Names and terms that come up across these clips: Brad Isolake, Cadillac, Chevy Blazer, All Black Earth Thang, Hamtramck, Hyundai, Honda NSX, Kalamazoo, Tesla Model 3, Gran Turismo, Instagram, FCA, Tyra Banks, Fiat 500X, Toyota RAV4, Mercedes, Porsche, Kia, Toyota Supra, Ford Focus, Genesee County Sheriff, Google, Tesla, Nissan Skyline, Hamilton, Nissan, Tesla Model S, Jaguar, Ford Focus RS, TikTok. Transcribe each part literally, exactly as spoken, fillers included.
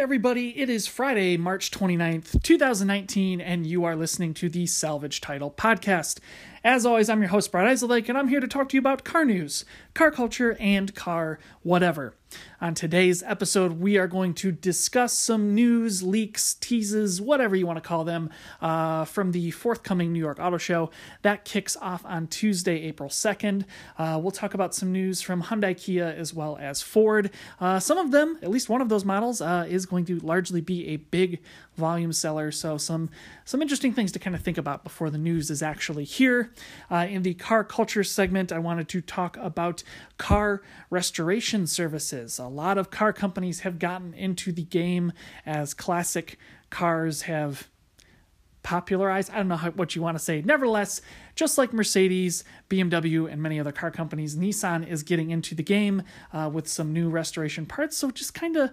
Hey everybody, it is Friday, March twenty-ninth, twenty nineteen, and you are listening to the Salvage Title Podcast. As always, I'm your host, Brad Isolake, and I'm here to talk to you about car news, car culture, and car whatever. On today's episode, we are going to discuss some news, leaks, teases, whatever you want to call them, uh, from the forthcoming New York Auto Show. That kicks off on Tuesday, April second. Uh, we'll talk about some news from Hyundai, Kia, as well as Ford. Uh, some of them, at least one of those models, uh, is going to largely be a big volume seller, so some, some interesting things to kind of think about before the news is actually here. Uh, in the car culture segment, I wanted to talk about car restoration services. A lot of car companies have gotten into the game as classic cars have popularized. I don't know how, what you want to say. Nevertheless, just like Mercedes, B M W, and many other car companies, Nissan is getting into the game uh, with some new restoration parts. So just kind of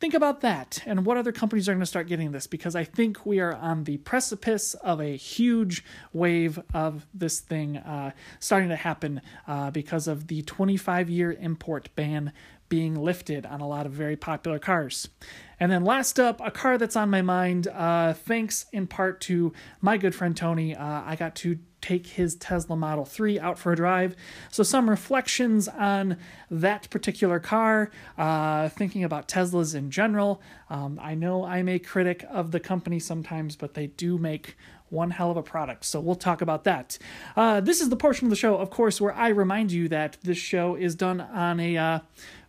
think about that and what other companies are going to start getting this, because I think we are on the precipice of a huge wave of this thing uh, starting to happen uh, because of the twenty-five year import ban being lifted on a lot of very popular cars. And then last up, a car that's on my mind, uh, thanks in part to my good friend Tony, uh, I got to take his Tesla Model three out for a drive. So some reflections on that particular car, uh, thinking about Teslas in general. Um, I know I'm a critic of the company sometimes, but they do make one hell of a product, so we'll talk about that. Uh, this is the portion of the show, of course, where I remind you that this show is done on a uh,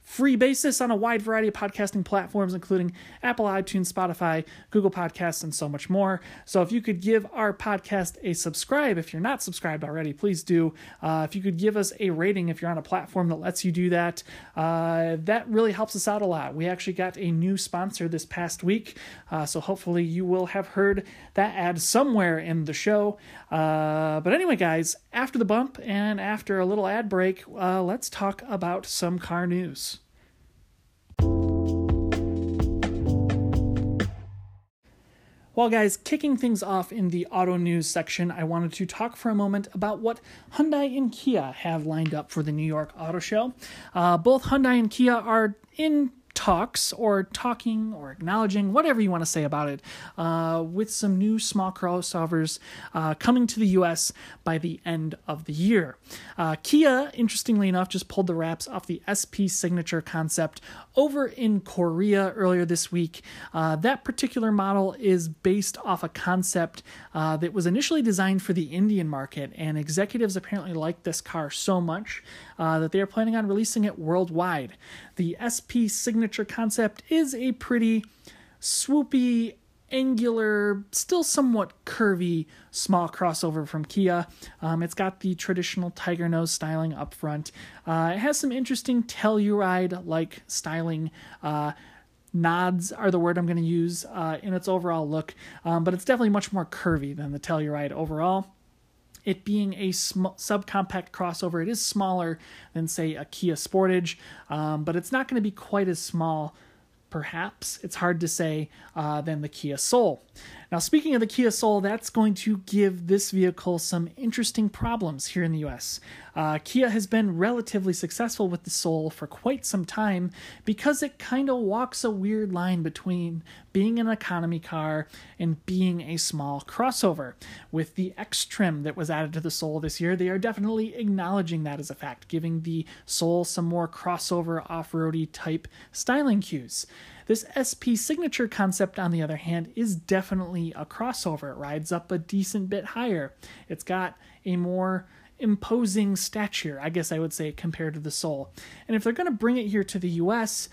free basis on a wide variety of podcasting platforms, including Apple, iTunes, Spotify, Google Podcasts, and so much more. So if you could give our podcast a subscribe, if you're not subscribed already, please do. Uh, if you could give us a rating, if you're on a platform that lets you do that, uh, that really helps us out a lot. We actually got a new sponsor this past week, uh, so hopefully you will have heard that ad somewhere in the show. Uh, but anyway, guys, after the bump and after a little ad break, uh, let's talk about some car news. Well, guys, kicking things off in the auto news section, I wanted to talk for a moment about what Hyundai and Kia have lined up for the New York Auto Show. Uh, both Hyundai and Kia are in talks or talking or acknowledging, whatever you want to say about it, uh, with some new small crossovers uh, coming to the U S by the end of the year. Uh, Kia, interestingly enough, just pulled the wraps off the S P Signature concept over in Korea earlier this week. Uh, that particular model is based off a concept uh, that was initially designed for the Indian market, and executives apparently liked this car so much uh, that they are planning on releasing it worldwide. The S P Signature concept is a pretty swoopy, angular, still somewhat curvy small crossover from Kia. Um, it's got the traditional tiger nose styling up front. Uh, it has some interesting Telluride-like styling. Uh, nods are the word I'm going to use uh, in its overall look, um, but it's definitely much more curvy than the Telluride overall. It being a sm- subcompact crossover, it is smaller than, say, a Kia Sportage, um, but it's not going to be quite as small, perhaps, it's hard to say, uh, than the Kia Soul. Now, speaking of the Kia Soul, that's going to give this vehicle some interesting problems here in the U S. Uh, Kia has been relatively successful with the Soul for quite some time because it kind of walks a weird line between being an economy car and being a small crossover. With the X-Trim that was added to the Soul this year, they are definitely acknowledging that as a fact, giving the Soul some more crossover, off-roady type styling cues. This S P Signature concept, on the other hand, is definitely a crossover. It rides up a decent bit higher. It's got a more imposing stature, I guess I would say, compared to the Soul. And if they're going to bring it here to the U S,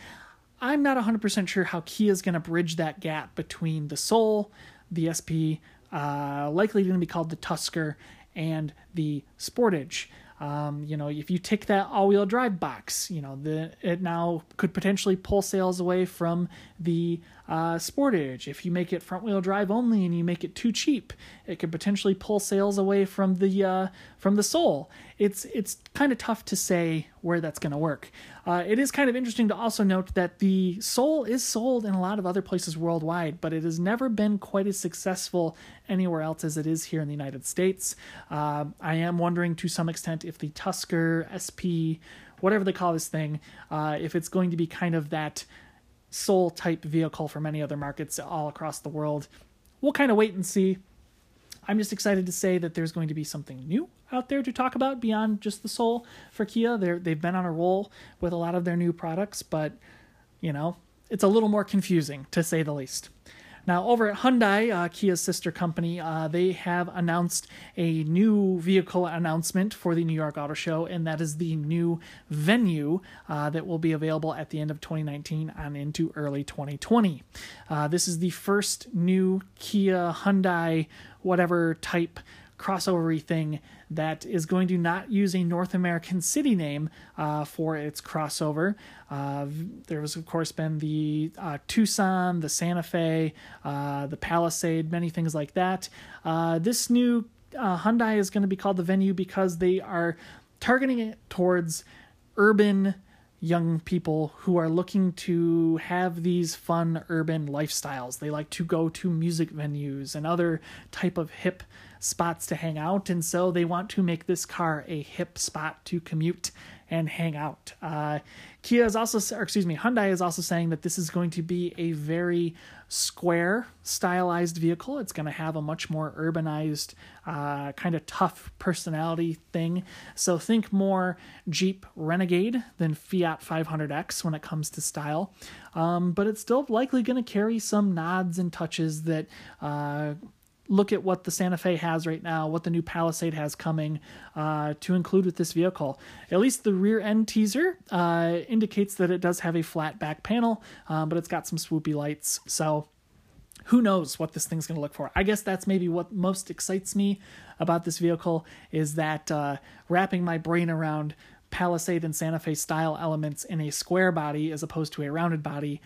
I'm not one hundred percent sure how Kia is going to bridge that gap between the Soul, the S P, uh, likely going to be called the Tusker, and the Sportage. Um, you know, if you take that all-wheel drive box, you know, the, it now could potentially pull sales away from the uh, Sportage. If you make it front-wheel drive only and you make it too cheap, it could potentially pull sales away from the uh, from the Soul. It's it's kind of tough to say where that's going to work. Uh, it is kind of interesting to also note that the Soul is sold in a lot of other places worldwide, but it has never been quite as successful anywhere else as it is here in the United States. Uh, I am wondering to some extent if the Tusker, S P, whatever they call this thing, uh, if it's going to be kind of that Soul type vehicle for many other markets all across the world. We'll kind of wait and see. I'm just excited to say that there's going to be something new out there to talk about beyond just the Soul for Kia. They're, they've been on a roll with a lot of their new products, but, you know, it's a little more confusing, to say the least. Now, over at Hyundai, uh, Kia's sister company, uh, they have announced a new vehicle announcement for the New York Auto Show, and that is the new Venue uh, that will be available at the end of twenty nineteen on into early twenty twenty. Uh, this is the first new Kia, Hyundai, whatever type crossover-y thing that is going to not use a North American city name uh, for its crossover. Uh, there was, of course, been the uh, Tucson, the Santa Fe, uh, the Palisade, many things like that. Uh, this new uh, Hyundai is going to be called the Venue because they are targeting it towards urban young people who are looking to have these fun urban lifestyles. They like to go to music venues and other type of hip spots to hang out, and so they want to make this car a hip spot to commute and hang out. Uh, Kia is also, or excuse me, Hyundai is also saying that this is going to be a very square stylized vehicle. It's going to have a much more urbanized, uh, kind of tough personality thing. So think more Jeep Renegade than Fiat five hundred X when it comes to style. Um, but it's still likely going to carry some nods and touches that, uh, look at what the Santa Fe has right now, what the new Palisade has coming uh, to include with this vehicle. At least the rear end teaser uh, indicates that it does have a flat back panel, um, but it's got some swoopy lights. So who knows what this thing's going to look for. I guess that's maybe what most excites me about this vehicle is that uh, wrapping my brain around Palisade and Santa Fe style elements in a square body as opposed to a rounded body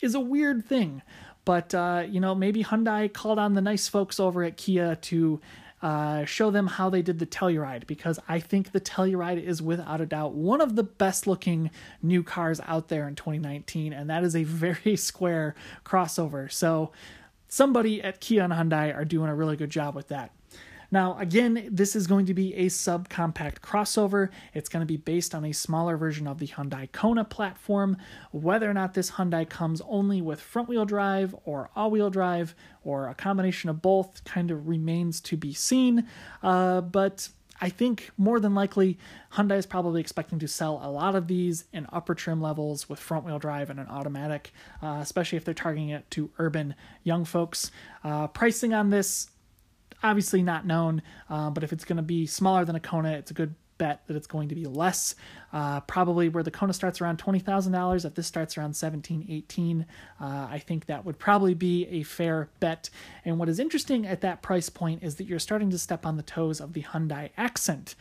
is a weird thing. But, uh, you know, maybe Hyundai called on the nice folks over at Kia to uh, show them how they did the Telluride, because I think the Telluride is without a doubt one of the best looking new cars out there in twenty nineteen, and that is a very square crossover. So somebody at Kia and Hyundai are doing a really good job with that. Now, again, this is going to be a subcompact crossover. It's going to be based on a smaller version of the Hyundai Kona platform. Whether or not this Hyundai comes only with front-wheel drive or all-wheel drive or a combination of both kind of remains to be seen. Uh, but I think more than likely, Hyundai is probably expecting to sell a lot of these in upper trim levels with front-wheel drive and an automatic, uh, especially if they're targeting it to urban young folks. Uh, pricing on this, obviously not known, uh, but if it's going to be smaller than a Kona, it's a good bet that it's going to be less. Uh, probably where the Kona starts around twenty thousand dollars, if this starts around seventeen, eighteen, uh, I think that would probably be a fair bet. And what is interesting at that price point is that you're starting to step on the toes of the Hyundai Accent.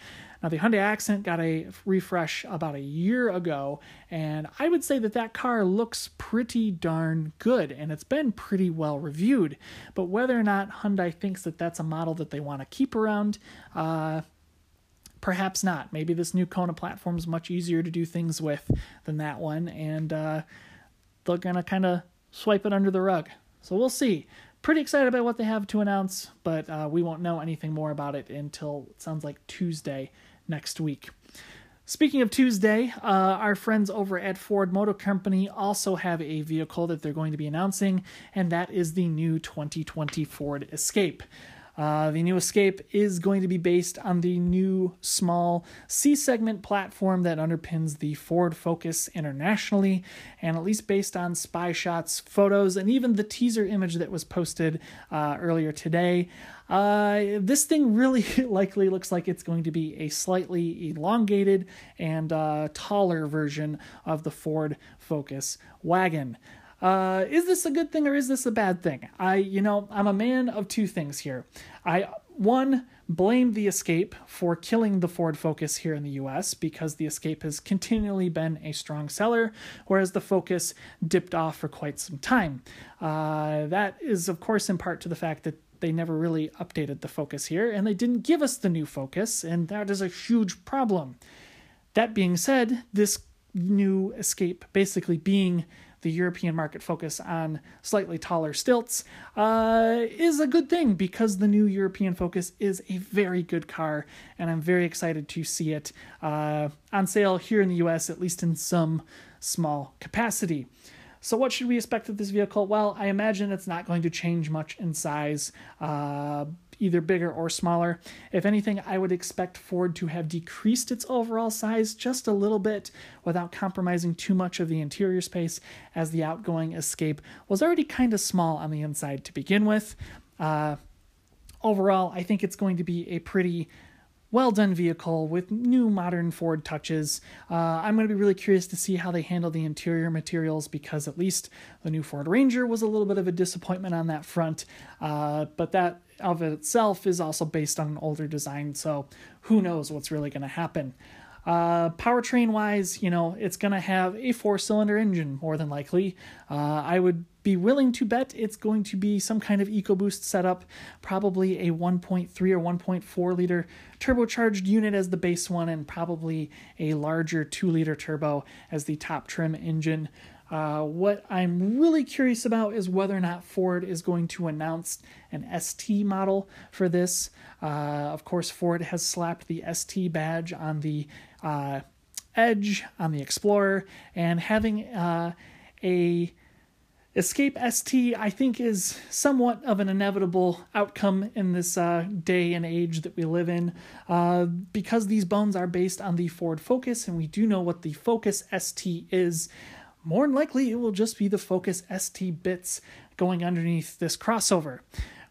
Now, the Hyundai Accent got a refresh about a year ago, and I would say that that car looks pretty darn good, and it's been pretty well reviewed. But whether or not Hyundai thinks that that's a model that they want to keep around, uh, perhaps not. Maybe this new Kona platform is much easier to do things with than that one, and uh, they're going to kind of swipe it under the rug. So we'll see. Pretty excited about what they have to announce, but uh, we won't know anything more about it until, it sounds like, Tuesday next week. Speaking of Tuesday, uh, our friends over at Ford Motor Company also have a vehicle that they're going to be announcing, and that is the new twenty twenty Ford Escape. Uh, the new Escape is going to be based on the new small C-segment platform that underpins the Ford Focus internationally, and at least based on spy shots, photos, and even the teaser image that was posted uh, earlier today. Uh, this thing really likely looks like it's going to be a slightly elongated and uh, taller version of the Ford Focus wagon. Uh, is this a good thing or is this a bad thing? I, you know, I'm a man of two things here. I, one, blame the Escape for killing the Ford Focus here in the U S because the Escape has continually been a strong seller, whereas the Focus dipped off for quite some time. Uh, that is, of course, in part to the fact that they never really updated the Focus here, and they didn't give us the new Focus, and that is a huge problem. That being said, this new Escape basically being the European market focus on slightly taller stilts, uh, is a good thing because the new European Focus is a very good car, and I'm very excited to see it uh, on sale here in the U S, at least in some small capacity. So what should we expect of this vehicle? Well, I imagine it's not going to change much in size, uh, either bigger or smaller. If anything, I would expect Ford to have decreased its overall size just a little bit without compromising too much of the interior space, as the outgoing Escape was already kind of small on the inside to begin with. Uh, overall, I think it's going to be a pretty well-done vehicle with new modern Ford touches. Uh, I'm going to be really curious to see how they handle the interior materials, because at least the new Ford Ranger was a little bit of a disappointment on that front. Uh, but that of itself is also based on an older design, so who knows what's really going to happen. Uh, powertrain-wise, you know, it's going to have a four-cylinder engine, more than likely. Uh, I would be willing to bet it's going to be some kind of EcoBoost setup, probably a one point three or one point four liter turbocharged unit as the base one, and probably a larger two liter turbo as the top trim engine. Uh, what I'm really curious about is whether or not Ford is going to announce an S T model for this. Uh, of course, Ford has slapped the S T badge on the uh, Edge, on the Explorer, and having uh, a Escape S T, I think, is somewhat of an inevitable outcome in this uh, day and age that we live in, uh, because these bones are based on the Ford Focus, and we do know what the Focus S T is. More than likely, it will just be the Focus S T bits going underneath this crossover.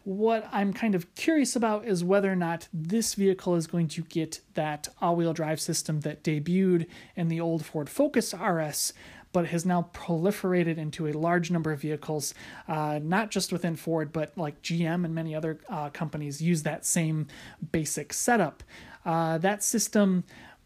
What I'm kind of curious about is whether or not this vehicle is going to get that all-wheel drive system that debuted in the old Ford Focus R S, but has now proliferated into a large number of vehicles, uh, not just within Ford, but like G M and many other uh, companies use that same basic setup. Uh, that system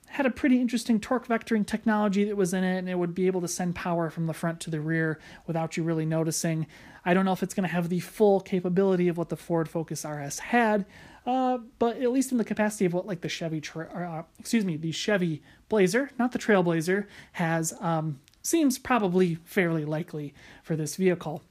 had a pretty interesting torque vectoring technology that was in it, and it would be able to send power from the front to the rear without you really noticing. I don't know if it's going to have the full capability of what the Ford Focus R S had, uh, but at least in the capacity of what like the Chevy, tra- or, uh, excuse me, the Chevy Blazer, not the Trailblazer, has. Um, Seems probably fairly likely for this vehicle.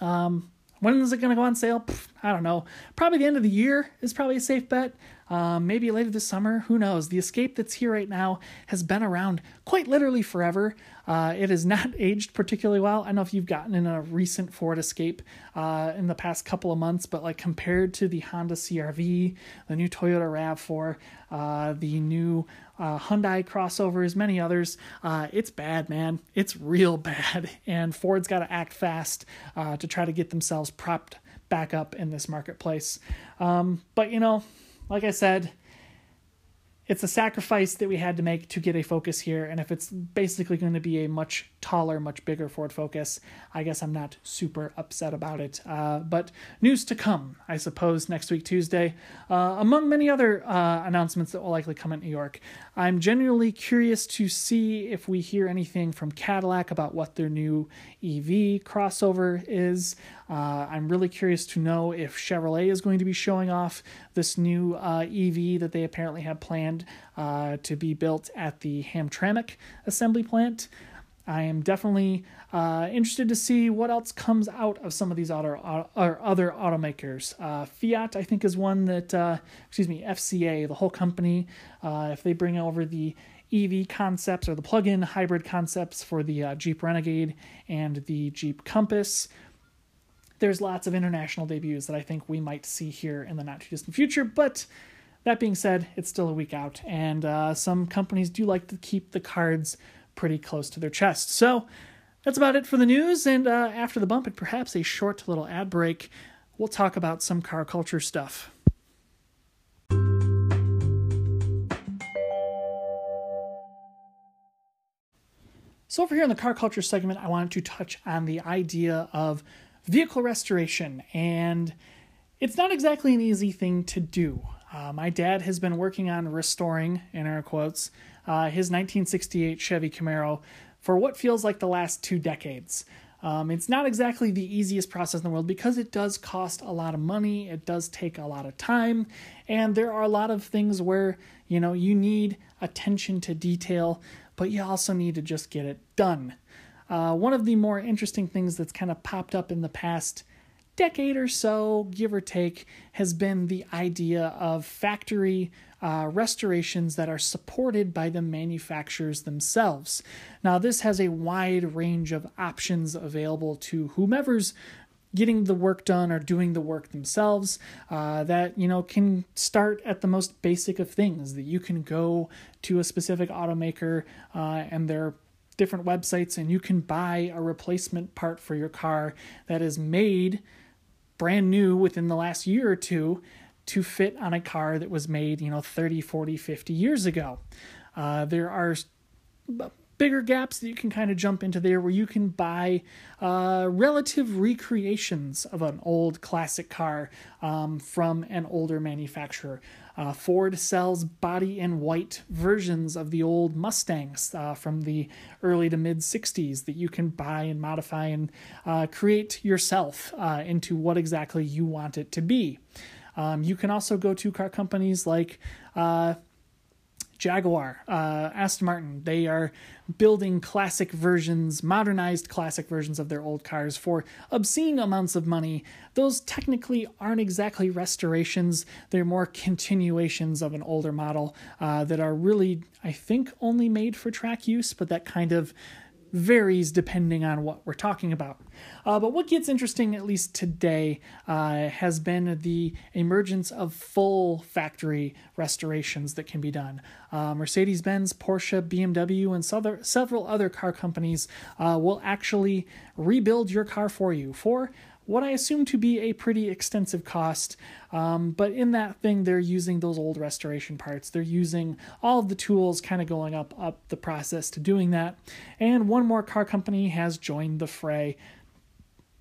Um, when is it going to go on sale? Pff, I don't know. Probably the end of the year is probably a safe bet. Um, maybe later this summer. Who knows? The Escape that's here right now has been around quite literally forever. Uh, it has not aged particularly well. I don't know if you've gotten in a recent Ford Escape uh, in the past couple of months, but like compared to the Honda C R V, the new Toyota RAV four, uh, the new uh, Hyundai crossovers, many others, uh, it's bad, man. It's real bad. And Ford's got to act fast uh, to try to get themselves propped back up in this marketplace. Um, but, you know, like I said, it's a sacrifice that we had to make to get a Focus here, and if it's basically going to be a much taller, much bigger Ford Focus, I guess I'm not super upset about it. Uh, but news to come, I suppose, next week, Tuesday, uh, among many other uh, announcements that will likely come in New York. I'm genuinely curious to see if we hear anything from Cadillac about what their new E V crossover is. Uh, I'm really curious to know if Chevrolet is going to be showing off this new uh, E V that they apparently have planned uh, to be built at the Hamtramck assembly plant. I am definitely uh, interested to see what else comes out of some of these auto, auto, or other automakers. Uh, Fiat, I think, is one that, uh, excuse me, F C A, the whole company, uh, if they bring over the E V concepts or the plug-in hybrid concepts for the uh, Jeep Renegade and the Jeep Compass. There's lots of international debuts that I think we might see here in the not-too-distant future, but that being said, it's still a week out, and uh, some companies do like to keep the cards pretty close to their chest. So that's about it for the news, and uh, after the bump and perhaps a short little ad break, we'll talk about some car culture stuff. So over here in the car culture segment, I wanted to touch on the idea of vehicle restoration, and it's not exactly an easy thing to do. Uh, my dad has been working on restoring, in air quotes, uh, his nineteen sixty-eight Chevy Camaro for what feels like the last two decades. Um, it's not exactly the easiest process in the world because it does cost a lot of money, it does take a lot of time, and there are a lot of things where, you know, you need attention to detail, but you also need to just get it done. Uh, one of the more interesting things that's kind of popped up in the past decade or so, give or take, has been the idea of factory uh, restorations that are supported by the manufacturers themselves. Now, this has a wide range of options available to whomever's getting the work done or doing the work themselves, uh, that, you know, can start at the most basic of things, that you can go to a specific automaker uh, and their different websites, and you can buy a replacement part for your car that is made brand new within the last year or two to fit on a car that was made, you know, thirty, forty, fifty years ago. Uh, there are bigger gaps that you can kind of jump into there, where you can buy uh, relative recreations of an old classic car um, from an older manufacturer. Uh, Ford sells body in white versions of the old Mustangs uh, from the early to mid sixties that you can buy and modify and uh, create yourself uh, into what exactly you want it to be. Um, you can also go to car companies like uh, Jaguar, uh, Aston Martin. They are building classic versions, modernized classic versions of their old cars for obscene amounts of money. Those technically aren't exactly restorations. They're more continuations of an older model uh, that are really, I think, only made for track use, but that kind of varies depending on what we're talking about. Uh, but what gets interesting, at least today, uh, has been the emergence of full factory restorations that can be done. Uh, Mercedes-Benz, Porsche, B M W, and so- several other car companies uh, will actually rebuild your car for you for what I assume to be a pretty extensive cost, um, but in that thing, they're using those old restoration parts. They're using all of the tools, kind of going up, up the process to doing that. And one more car company has joined the fray.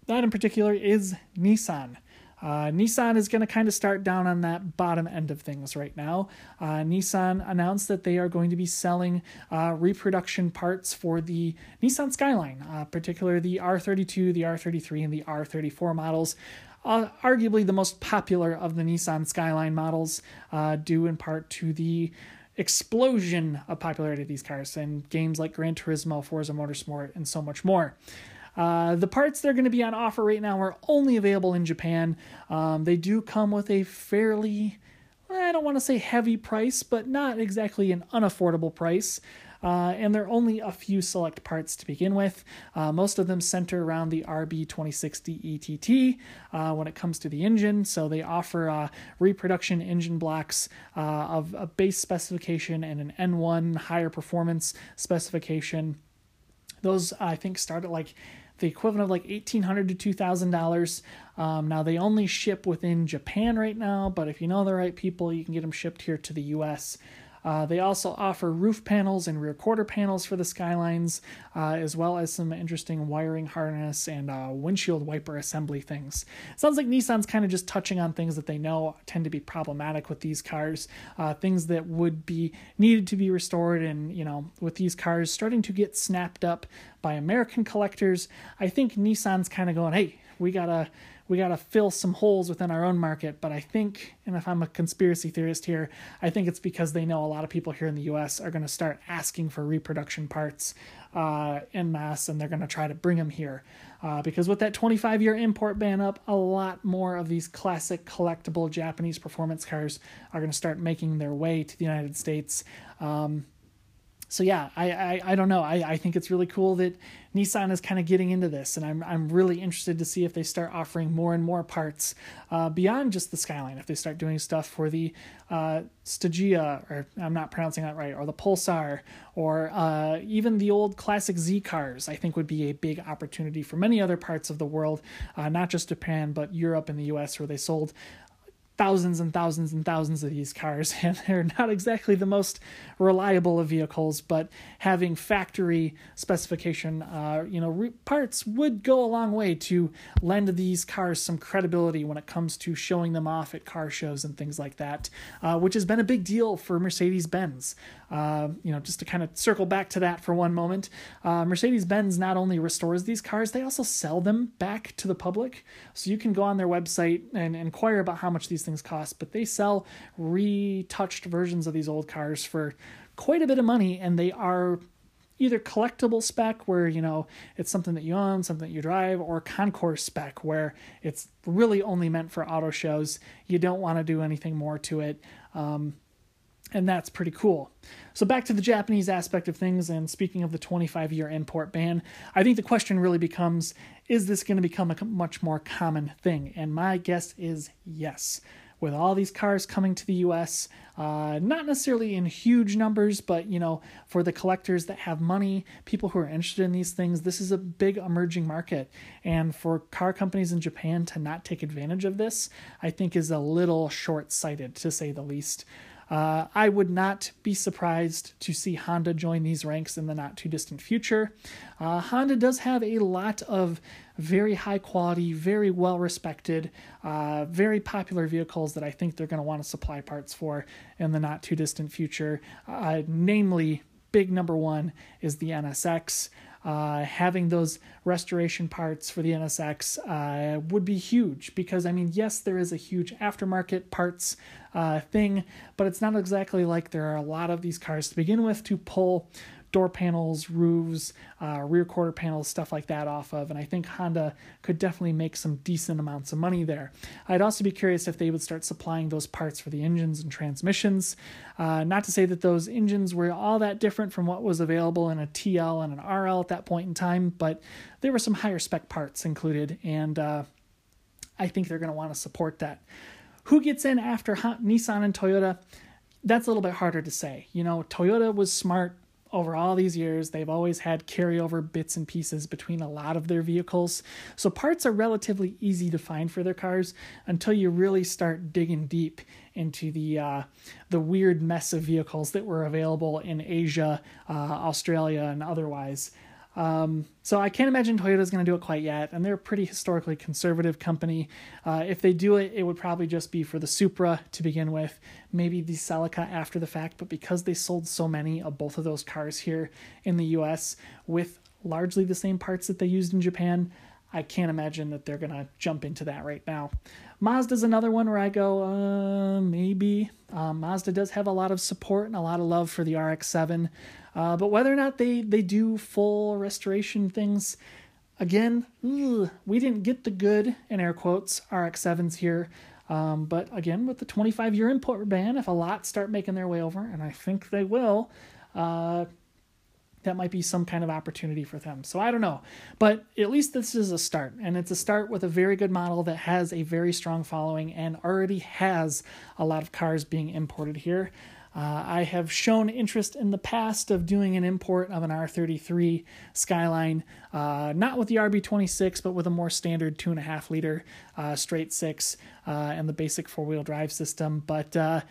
That in particular is Nissan. Uh, Nissan is going to kind of start down on that bottom end of things right now. Uh, Nissan announced that they are going to be selling uh, reproduction parts for the Nissan Skyline, uh, particularly the R thirty-two, the R thirty-three, and the R thirty-four models. Uh, arguably the most popular of the Nissan Skyline models, uh, due in part to the explosion of popularity of these cars and games like Gran Turismo, Forza Motorsport, and so much more. Uh, the parts that are going to be on offer right now are only available in Japan. Um, they do come with a fairly, I don't want to say heavy price, but not exactly an unaffordable price. Uh, and there are only a few select parts to begin with. Uh, most of them center around the R B twenty sixty E T T uh, when it comes to the engine. So they offer uh, reproduction engine blocks uh, of a base specification and an N one higher performance specification. Those, I think, start at like the equivalent of like eighteen hundred dollars to two thousand dollars. Um, now, they only ship within Japan right now, but if you know the right people, you can get them shipped here to the U S. Uh, they also offer roof panels and rear quarter panels for the Skylines, uh, as well as some interesting wiring harness and uh, windshield wiper assembly things. Sounds like Nissan's kind of just touching on things that they know tend to be problematic with these cars, uh, things that would be needed to be restored. And, you know, with these cars starting to get snapped up by American collectors, I think Nissan's kind of going, hey, we gotta... We got to fill some holes within our own market. But I think, and if I'm a conspiracy theorist here, I think it's because they know a lot of people here in the U S are going to start asking for reproduction parts uh, en masse, and they're going to try to bring them here. Uh, because with that twenty-five year import ban up, a lot more of these classic collectible Japanese performance cars are going to start making their way to the United States. Um, So yeah, I, I, I don't know. I, I think it's really cool that Nissan is kind of getting into this, and I'm I'm really interested to see if they start offering more and more parts uh, beyond just the Skyline. If they start doing stuff for the uh, Stagia, or I'm not pronouncing that right, or the Pulsar, or uh, even the old classic Z cars, I think would be a big opportunity for many other parts of the world, uh, not just Japan, but Europe and the U S, where they sold thousands and thousands and thousands of these cars, and they're not exactly the most reliable of vehicles, but having factory specification uh, you know, re- parts would go a long way to lend these cars some credibility when it comes to showing them off at car shows and things like that, uh, which has been a big deal for Mercedes-Benz. Uh, you know, just to kind of circle back to that for one moment, uh, Mercedes-Benz not only restores these cars, they also sell them back to the public. So you can go on their website and inquire about how much these things cost, but they sell retouched versions of these old cars for quite a bit of money, and they are either collectible spec, where, you know, it's something that you own, something that you drive, or concourse spec, where it's really only meant for auto shows. You don't want to do anything more to it. Um, And that's pretty cool. So back to the Japanese aspect of things, and speaking of the twenty-five year import ban, I think the question really becomes, is this going to become a much more common thing? And my guess is yes. With all these cars coming to the U S, uh, not necessarily in huge numbers, but, you know, for the collectors that have money, people who are interested in these things, this is a big emerging market. And for car companies in Japan to not take advantage of this, I think is a little short-sighted, to say the least. Uh, I would not be surprised to see Honda join these ranks in the not-too-distant future. Uh, Honda does have a lot of very high-quality, very well-respected, uh, very popular vehicles that I think they're going to want to supply parts for in the not-too-distant future. Uh, namely, big number one is the N S X. Uh, having those restoration parts for the N S X uh, would be huge, because, I mean, yes, there is a huge aftermarket parts uh, thing, but it's not exactly like there are a lot of these cars to begin with to pull door panels, roofs, uh, rear quarter panels, stuff like that off of, and I think Honda could definitely make some decent amounts of money there. I'd also be curious if they would start supplying those parts for the engines and transmissions. Uh, not to say that those engines were all that different from what was available in a T L and an R L at that point in time, but there were some higher spec parts included, and uh, I think they're going to want to support that. Who gets in after H- Nissan and Toyota? That's a little bit harder to say. You know, Toyota was smart. Over all these years, they've always had carryover bits and pieces between a lot of their vehicles. So parts are relatively easy to find for their cars until you really start digging deep into the uh, the weird mess of vehicles that were available in Asia, uh, Australia, and otherwise. Um, so I can't imagine Toyota's going to do it quite yet, and they're a pretty historically conservative company. Uh, if they do it, it would probably just be for the Supra to begin with, maybe the Celica after the fact, but because they sold so many of both of those cars here in the U S with largely the same parts that they used in Japan, I can't imagine that they're going to jump into that right now. Mazda's another one where I go, uh, maybe. Uh, Mazda does have a lot of support and a lot of love for the R X seven. Uh, but whether or not they, they do full restoration things, again, ugh, we didn't get the good, in air quotes, R X sevens here. Um, but again, with the twenty-five year import ban, if a lot start making their way over, and I think they will, uh, that might be some kind of opportunity for them. So I don't know. But at least this is a start. And it's a start with a very good model that has a very strong following and already has a lot of cars being imported here. Uh, I have shown interest in the past of doing an import of an R thirty-three Skyline, uh, not with the R B twenty-six, but with a more standard two point five liter uh, straight six uh, and the basic four-wheel drive system. But uh,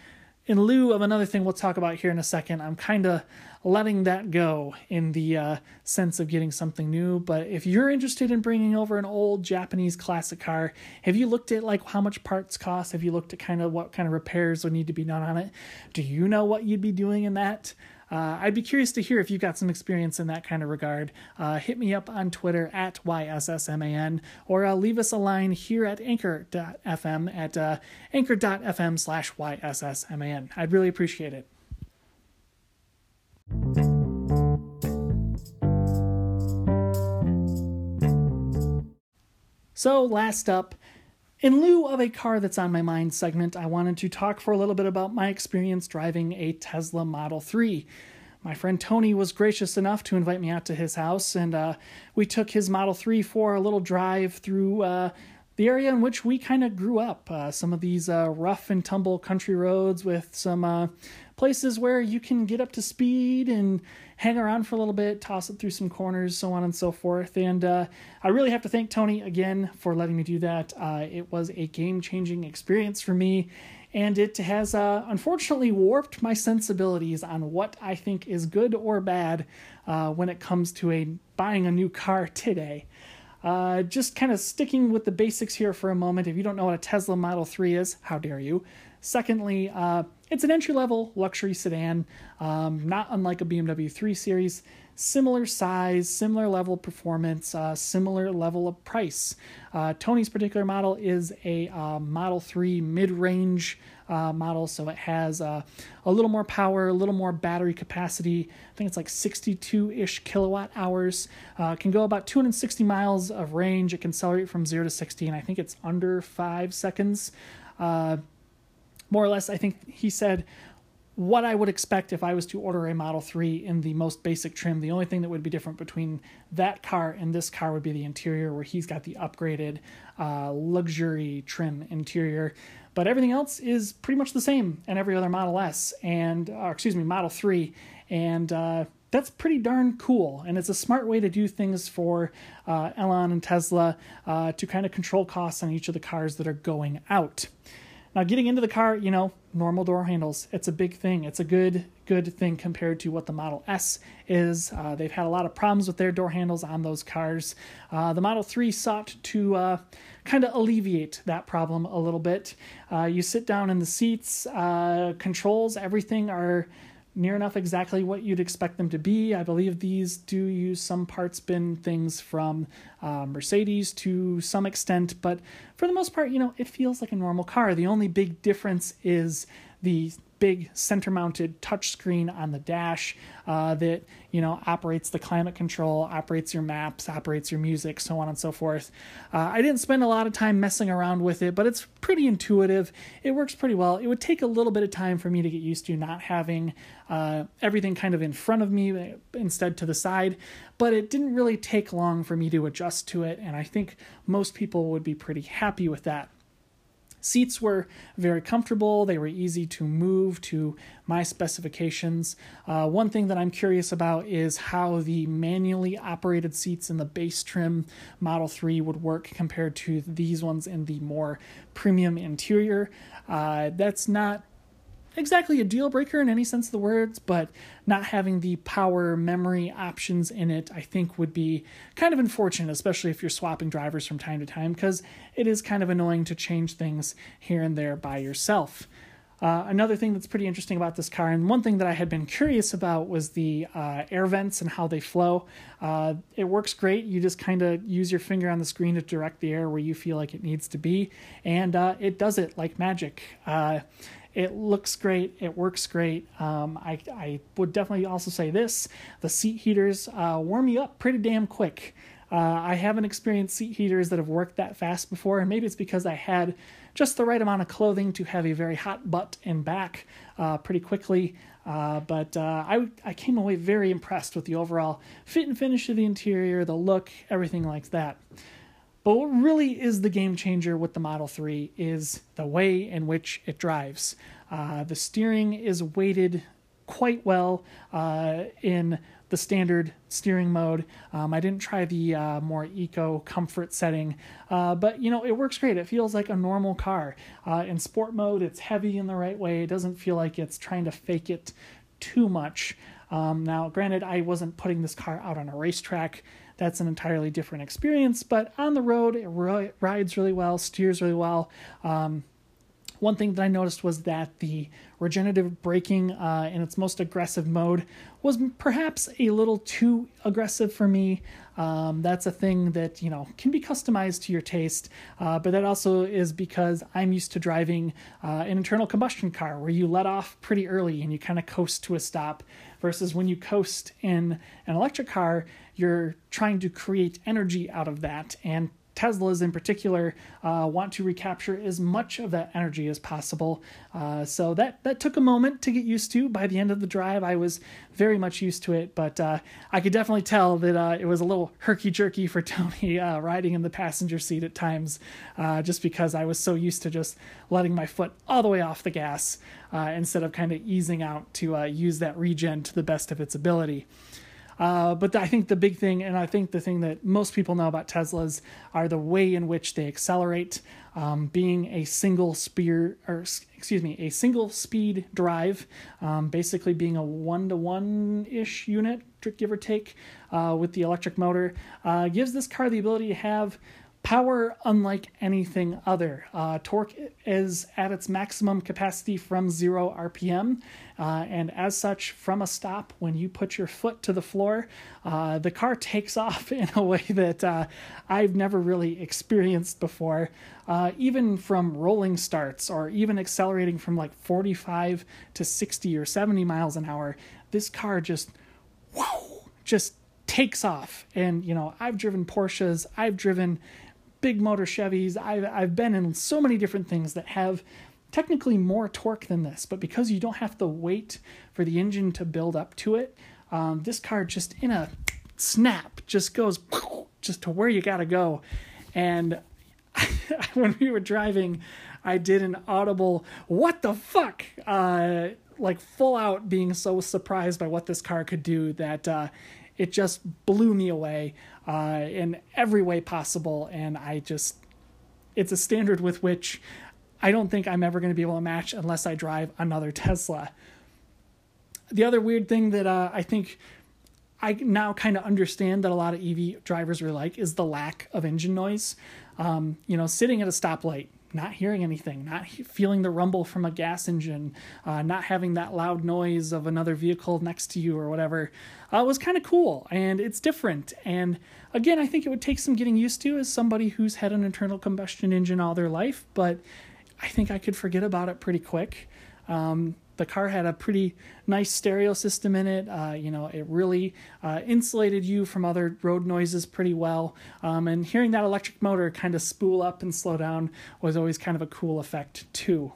in lieu of another thing we'll talk about here in a second, I'm kind of letting that go in the uh, sense of getting something new. But if you're interested in bringing over an old Japanese classic car, have you looked at like how much parts cost? Have you looked at kind of what kind of repairs would need to be done on it? Do you know what you'd be doing in that? Uh, I'd be curious to hear if you've got some experience in that kind of regard. Uh, hit me up on Twitter at Y S S M A N, or uh, leave us a line here at anchor dot f m at uh, anchor dot f m slash Y S S M A N. I'd really appreciate it. So last up, in lieu of a car that's on my mind segment, I wanted to talk for a little bit about my experience driving a Tesla Model three. My friend Tony was gracious enough to invite me out to his house, and uh, we took his Model three for a little drive through uh, the area in which we kind of grew up. Uh, some of these uh, rough and tumble country roads with some uh, places where you can get up to speed and hang around for a little bit, toss it through some corners, so on and so forth. And uh, I really have to thank Tony again for letting me do that. Uh, it was a game-changing experience for me, and it has uh, unfortunately warped my sensibilities on what I think is good or bad uh, when it comes to a buying a new car today. Uh, just kind of sticking with the basics here for a moment. If you don't know what a Tesla Model three is, how dare you? Secondly, uh, it's an entry-level luxury sedan, um, not unlike a B M W three Series. Similar size, similar level of performance, uh, similar level of price. Uh, Tony's particular model is a uh, Model three mid-range uh, model, so it has uh, a little more power, a little more battery capacity. I think it's like sixty-two-ish kilowatt hours. Uh, it can go about two hundred sixty miles of range. It can accelerate from zero to sixty, and I think it's under five seconds. Uh, More or less, I think he said what I would expect if I was to order a Model three in the most basic trim. The only thing that would be different between that car and this car would be the interior, where he's got the upgraded uh, luxury trim interior. But everything else is pretty much the same in every other Model S and, or excuse me, Model three. And uh, that's pretty darn cool. And it's a smart way to do things for uh, Elon and Tesla uh, to kind of control costs on each of the cars that are going out. Now, getting into the car, you know, normal door handles. It's a big thing. It's a good, good thing compared to what the Model S is. Uh, they've had a lot of problems with their door handles on those cars. Uh, the Model three sought to uh, kind of alleviate that problem a little bit. Uh, you sit down in the seats. Uh, controls, everything are near enough exactly what you'd expect them to be. I believe these do use some parts bin things from uh, Mercedes to some extent, but for the most part, you know, it feels like a normal car. The only big difference is the big center-mounted touchscreen on the dash uh, that, you know, operates the climate control, operates your maps, operates your music, so on and so forth. Uh, I didn't spend a lot of time messing around with it, but it's pretty intuitive. It works pretty well. It would take a little bit of time for me to get used to not having uh, everything kind of in front of me, instead to the side, but it didn't really take long for me to adjust to it, and I think most people would be pretty happy with that. Seats were very comfortable. They were easy to move to my specifications. Uh, one thing that I'm curious about is how the manually operated seats in the base trim Model three would work compared to these ones in the more premium interior. Uh, that's not exactly a deal breaker in any sense of the words, but not having the power memory options in it, I think, would be kind of unfortunate, especially if you're swapping drivers from time to time, because it is kind of annoying to change things here and there by yourself. Uh, another thing that's pretty interesting about this car, and one thing that I had been curious about, was the uh, air vents and how they flow. Uh, it works great. You just kind of use your finger on the screen to direct the air where you feel like it needs to be, and uh, it does it like magic. Uh, It looks great. It works great. Um, I, I would definitely also say this. The seat heaters uh, warm you up pretty damn quick. Uh, I haven't experienced seat heaters that have worked that fast before, and maybe it's because I had just the right amount of clothing to have a very hot butt and back uh, pretty quickly. Uh, but uh, I, I came away very impressed with the overall fit and finish of the interior, the look, everything like that. But what really is the game changer with the Model three is the way in which it drives. Uh, the steering is weighted quite well uh, in the standard steering mode. Um, I didn't try the uh, more eco comfort setting, uh, but you know, it works great. It feels like a normal car. Uh, in sport mode, it's heavy in the right way. It doesn't feel like it's trying to fake it too much. Um, now, granted, I wasn't putting this car out on a racetrack. That's an entirely different experience, but on the road, it ri- rides really well, steers really well. Um, one thing that I noticed was that the regenerative braking uh, in its most aggressive mode was perhaps a little too aggressive for me. Um, that's a thing that, you know, can be customized to your taste, uh, but that also is because I'm used to driving uh, an internal combustion car where you let off pretty early and you kind of coast to a stop, versus when you coast in an electric car, you're trying to create energy out of that. And Teslas in particular uh, want to recapture as much of that energy as possible. Uh, so that, that took a moment to get used to. By the end of the drive, I was very much used to it, but uh, I could definitely tell that uh, it was a little herky-jerky for Tony uh, riding in the passenger seat at times, uh, just because I was so used to just letting my foot all the way off the gas uh, instead of kind of easing out to uh, use that regen to the best of its ability. Uh, but the, I think the big thing, and I think the thing that most people know about Teslas, are the way in which they accelerate. Um, being a single speed, or excuse me, a single speed drive, um, basically being a one-to-one-ish unit, give or take, uh, with the electric motor, uh, gives this car the ability to have power unlike anything other. Uh, torque is at its maximum capacity from zero R P M, uh, and as such, from a stop, when you put your foot to the floor, uh, the car takes off in a way that uh, I've never really experienced before. Uh, even from rolling starts, or even accelerating from like forty-five to sixty or seventy miles an hour, this car just, whoa, just takes off. And you know, I've driven Porsches, I've driven big motor Chevys. I've, I've been in so many different things that have technically more torque than this, but because you don't have to wait for the engine to build up to it, um, this car just in a snap just goes just to where you gotta go. And when we were driving, I did an audible what the fuck, uh like full out being so surprised by what this car could do that uh it just blew me away uh in every way possible. And I just, it's a standard with which I don't think I'm ever going to be able to match unless I drive another Tesla. The other weird thing that uh I think I now kind of understand that a lot of E V drivers are like is the lack of engine noise. Um, you know, sitting at a stoplight, not hearing anything, not he- feeling the rumble from a gas engine, uh, not having that loud noise of another vehicle next to you or whatever, uh, was kind of cool, and it's different. And again, I think it would take some getting used to as somebody who's had an internal combustion engine all their life, but I think I could forget about it pretty quick. Um, The car had a pretty nice stereo system in it. Uh, you know, it really uh, insulated you from other road noises pretty well. Um, and hearing that electric motor kind of spool up and slow down was always kind of a cool effect too.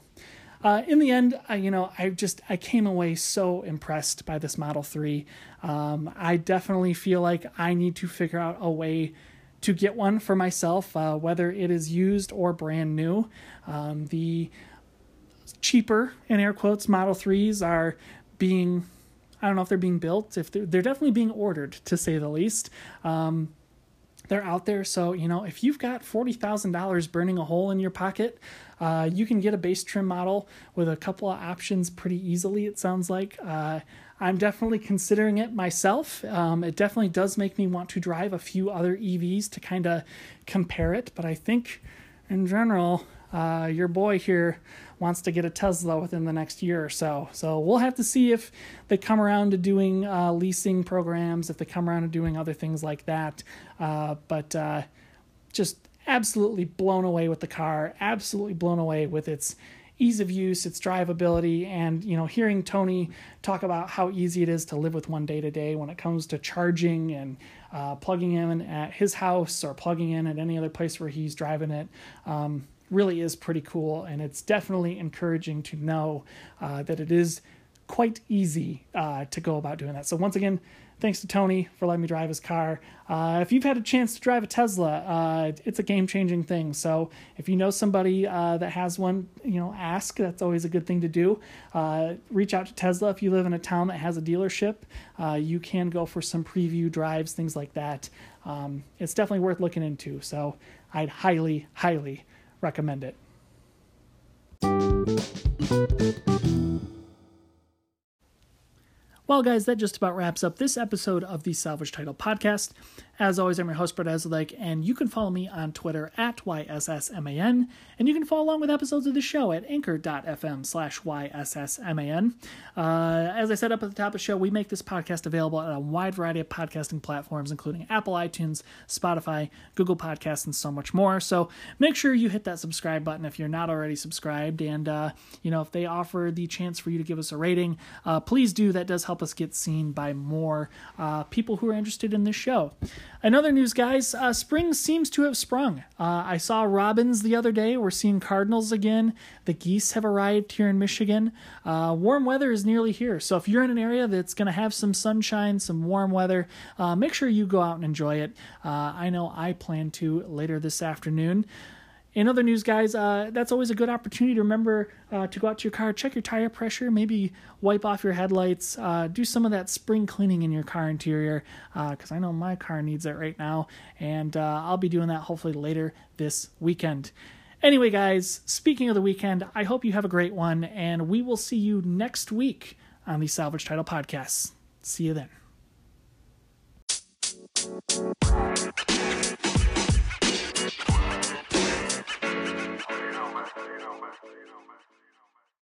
Uh, in the end, I, you know, I just, I came away so impressed by this Model three. Um, I definitely feel like I need to figure out a way to get one for myself, uh, whether it is used or brand new. Um, the cheaper, in air quotes, Model threes are being, I don't know if they're being built, if they're, they're definitely being ordered, to say the least. Um, they're out there, so, you know, if you've got forty thousand dollars burning a hole in your pocket, uh, you can get a base trim model with a couple of options pretty easily, it sounds like. Uh, I'm definitely considering it myself. Um, it definitely does make me want to drive a few other E Vs to kind of compare it, but I think, in general, uh, your boy here wants to get a Tesla within the next year or so. So we'll have to see if they come around to doing uh, leasing programs, if they come around to doing other things like that. Uh, but uh, just absolutely blown away with the car, absolutely blown away with its ease of use, its drivability, and, you know, hearing Tony talk about how easy it is to live with one day to day when it comes to charging and uh, plugging in at his house or plugging in at any other place where he's driving it. Um, really is pretty cool, and it's definitely encouraging to know uh, that it is quite easy uh, to go about doing that. So once again, thanks to Tony for letting me drive his car. Uh, if you've had a chance to drive a Tesla, uh, it's a game-changing thing. So if you know somebody uh, that has one, you know, ask. That's always a good thing to do. Uh, reach out to Tesla. If you live in a town that has a dealership, uh, you can go for some preview drives, things like that. Um, it's definitely worth looking into. So I'd highly, highly recommend it. Well, guys, that just about wraps up this episode of the Salvage Title Podcast. As always, I'm your host, Brad Isolake, and you can follow me on Twitter at Y S S M A N, and you can follow along with episodes of the show at anchor.fm slash YSSMAN. Uh, as I said up at the top of the show, we make this podcast available on a wide variety of podcasting platforms, including Apple, iTunes, Spotify, Google Podcasts, and so much more. So make sure you hit that subscribe button if you're not already subscribed, and uh, you know, if they offer the chance for you to give us a rating, uh, please do. That does help us get seen by more uh, people who are interested in this show. In other news, guys, uh, spring seems to have sprung. Uh, I saw robins the other day. We're seeing cardinals again. The geese have arrived here in Michigan. Uh, warm weather is nearly here. So if you're in an area that's going to have some sunshine, some warm weather, uh, make sure you go out and enjoy it. Uh, I know I plan to later this afternoon. In other news, guys, uh, that's always a good opportunity to remember uh, to go out to your car, check your tire pressure, maybe wipe off your headlights, uh, do some of that spring cleaning in your car interior, because uh, I know my car needs it right now, and uh, I'll be doing that hopefully later this weekend. Anyway, guys, speaking of the weekend, I hope you have a great one, and we will see you next week on the Salvage Title Podcast. See you then.